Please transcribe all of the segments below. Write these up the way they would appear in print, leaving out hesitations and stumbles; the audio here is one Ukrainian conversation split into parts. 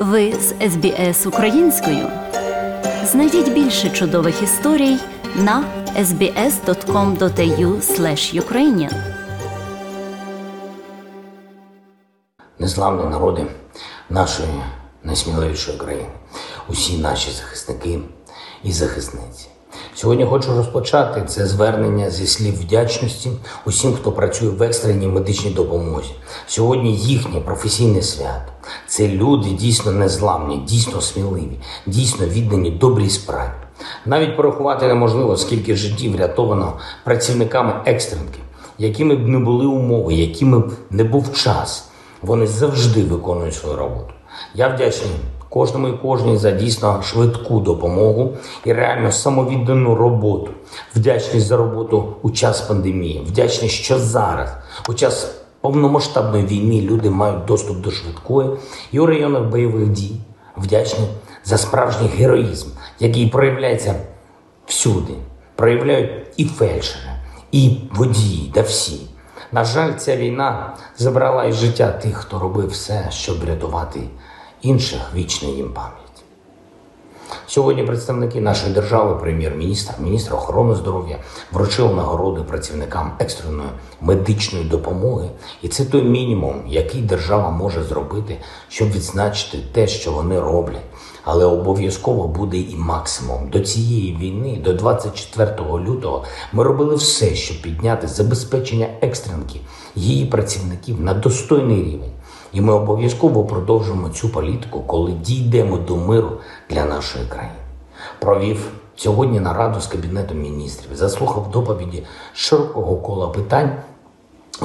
Ви з SBS Українською. Знайдіть більше чудових історій на sbs.com.au/ukrainian. Незламні народи нашої найсміливішої країни. Усі наші захисники і захисниці. Сьогодні хочу розпочати це звернення зі слів вдячності усім, хто працює в екстреній медичній допомозі. Сьогодні їхнє професійне свято. Це люди дійсно незламні, дійсно сміливі, дійсно віддані добрій справі. Навіть порахувати неможливо, скільки життів врятовано працівниками екстренки, якими б не були умови, якими б не був час. Вони завжди виконують свою роботу. Я вдячний кожному і кожній за дійсно швидку допомогу і реально самовіддану роботу. Вдячний за роботу у час пандемії. Вдячний, що зараз, у час повномасштабної війни, люди мають доступ до швидкої і у районах бойових дій. Вдячний за справжній героїзм, який проявляється всюди. Проявляють і фельдшери, і водії, та всі. На жаль, ця війна забрала і життя тих, хто робив все, щоб врятувати інших, вічна їм пам'ять. Сьогодні представники нашої держави, прем'єр-міністр, міністр охорони здоров'я вручили нагороди працівникам екстреної медичної допомоги. І це той мінімум, який держава може зробити, щоб відзначити те, що вони роблять. Але обов'язково буде і максимум. До цієї війни, до 24 лютого, ми робили все, щоб підняти забезпечення екстренки, її працівників на достойний рівень. І ми обов'язково продовжимо цю політику, коли дійдемо до миру для нашої країни. Провів сьогодні нараду з Кабінетом міністрів, заслухав доповіді широкого кола питань,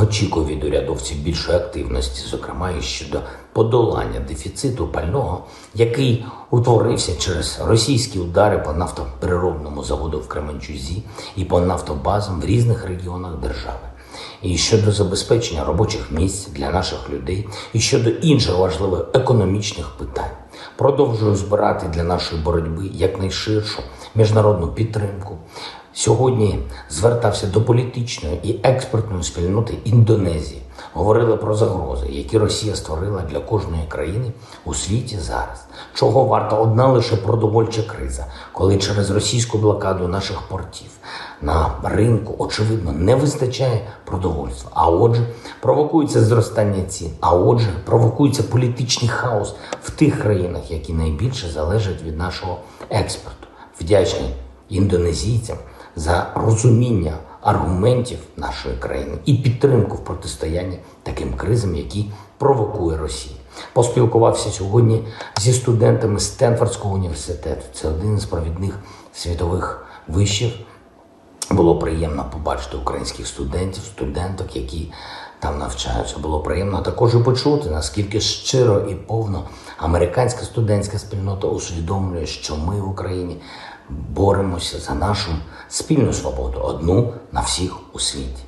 очікую від урядовців більшої активності, зокрема і щодо подолання дефіциту пального, який утворився через російські удари по нафтопереробному заводу в Кременчузі і по нафтобазам в різних регіонах держави. І щодо забезпечення робочих місць для наших людей, і щодо інших важливих економічних питань. Продовжую збирати для нашої боротьби якнайширшу міжнародну підтримку. Сьогодні звертався до політичної і експертної спільноти Індонезії. Говорили про загрози, які Росія створила для кожної країни у світі зараз. Чого варта одна лише продовольча криза, коли через російську блокаду наших портів на ринку, очевидно, не вистачає продовольства. А отже, провокується зростання цін, а отже, провокується політичний хаос в тих країнах, які найбільше залежать від нашого експорту. Вдячний індонезійцям за розуміння аргументів нашої країни і підтримку в протистоянні таким кризам, які провокує Росія. Поспілкувався сьогодні зі студентами Стенфордського університету. Це один з провідних світових вишів. Було приємно побачити українських студентів, студенток, які там навчаються. Було приємно також і почути, наскільки щиро і повно американська студентська спільнота усвідомлює, що ми в Україні боремося за нашу спільну свободу, одну на всіх у світі.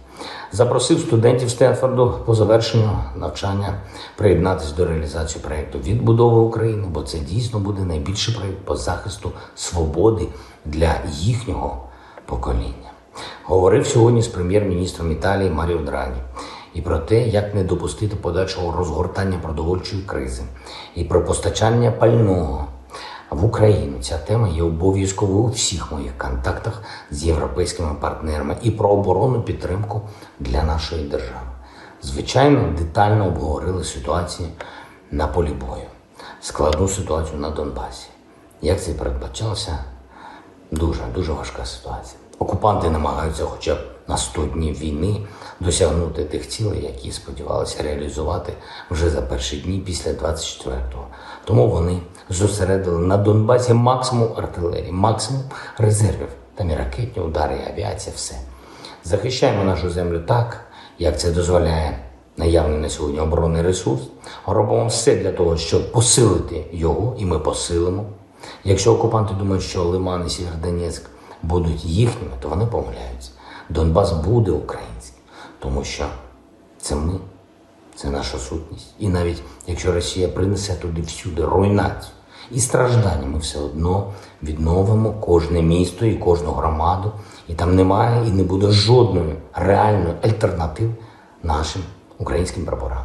Запросив студентів Стенфорду по завершенню навчання приєднатися до реалізації проєкту відбудови України, бо це дійсно буде найбільший проєкт по захисту свободи для їхнього покоління. Говорив сьогодні з прем'єр-міністром Італії Маріо Драгі і про те, як не допустити подальшого розгортання продовольчої кризи і про постачання пального в Україну. Ця тема є обов'язковою у всіх моїх контактах з європейськими партнерами і про оборонну підтримку для нашої держави. Звичайно, детально обговорили ситуацію на полі бою, складну ситуацію на Донбасі. Як це і передбачалося, дуже важка ситуація. Окупанти намагаються хоча б на 100 днів війни досягнути тих цілей, які сподівалися реалізувати вже за перші дні після 24-го. Тому вони зосередили на Донбасі максимум артилерії, максимум резервів. Там і ракетні удари, і авіація, все. Захищаємо нашу землю так, як це дозволяє наявний на сьогодні оборонний ресурс. Робимо все для того, щоб посилити його, і ми посилимо. Якщо окупанти думають, що Лиман і Сєвєродонецьк будуть їхніми, то вони помиляються. Донбас буде українським, тому що це ми, це наша сутність. І навіть якщо Росія принесе туди всюди руйнацію і страждання, ми все одно відновимо кожне місто і кожну громаду. І там немає і не буде жодної реальної альтернатив нашим українським прапорам.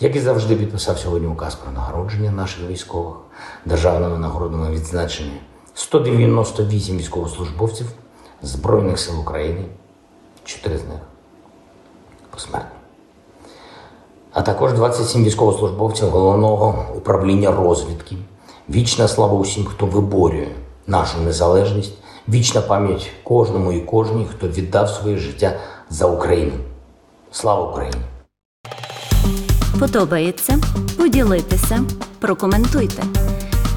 Як і завжди, підписав сьогодні указ про нагородження наших військових державними нагородами відзначені 198 військовослужбовців Збройних сил України, 4 з них посмертно. А також 27 військовослужбовців Головного управління розвідки. Вічна слава усім, хто виборює нашу незалежність, вічна пам'ять кожному і кожній, хто віддав своє життя за Україну. Слава Україні! Подобається? Поділіться, прокоментуйте.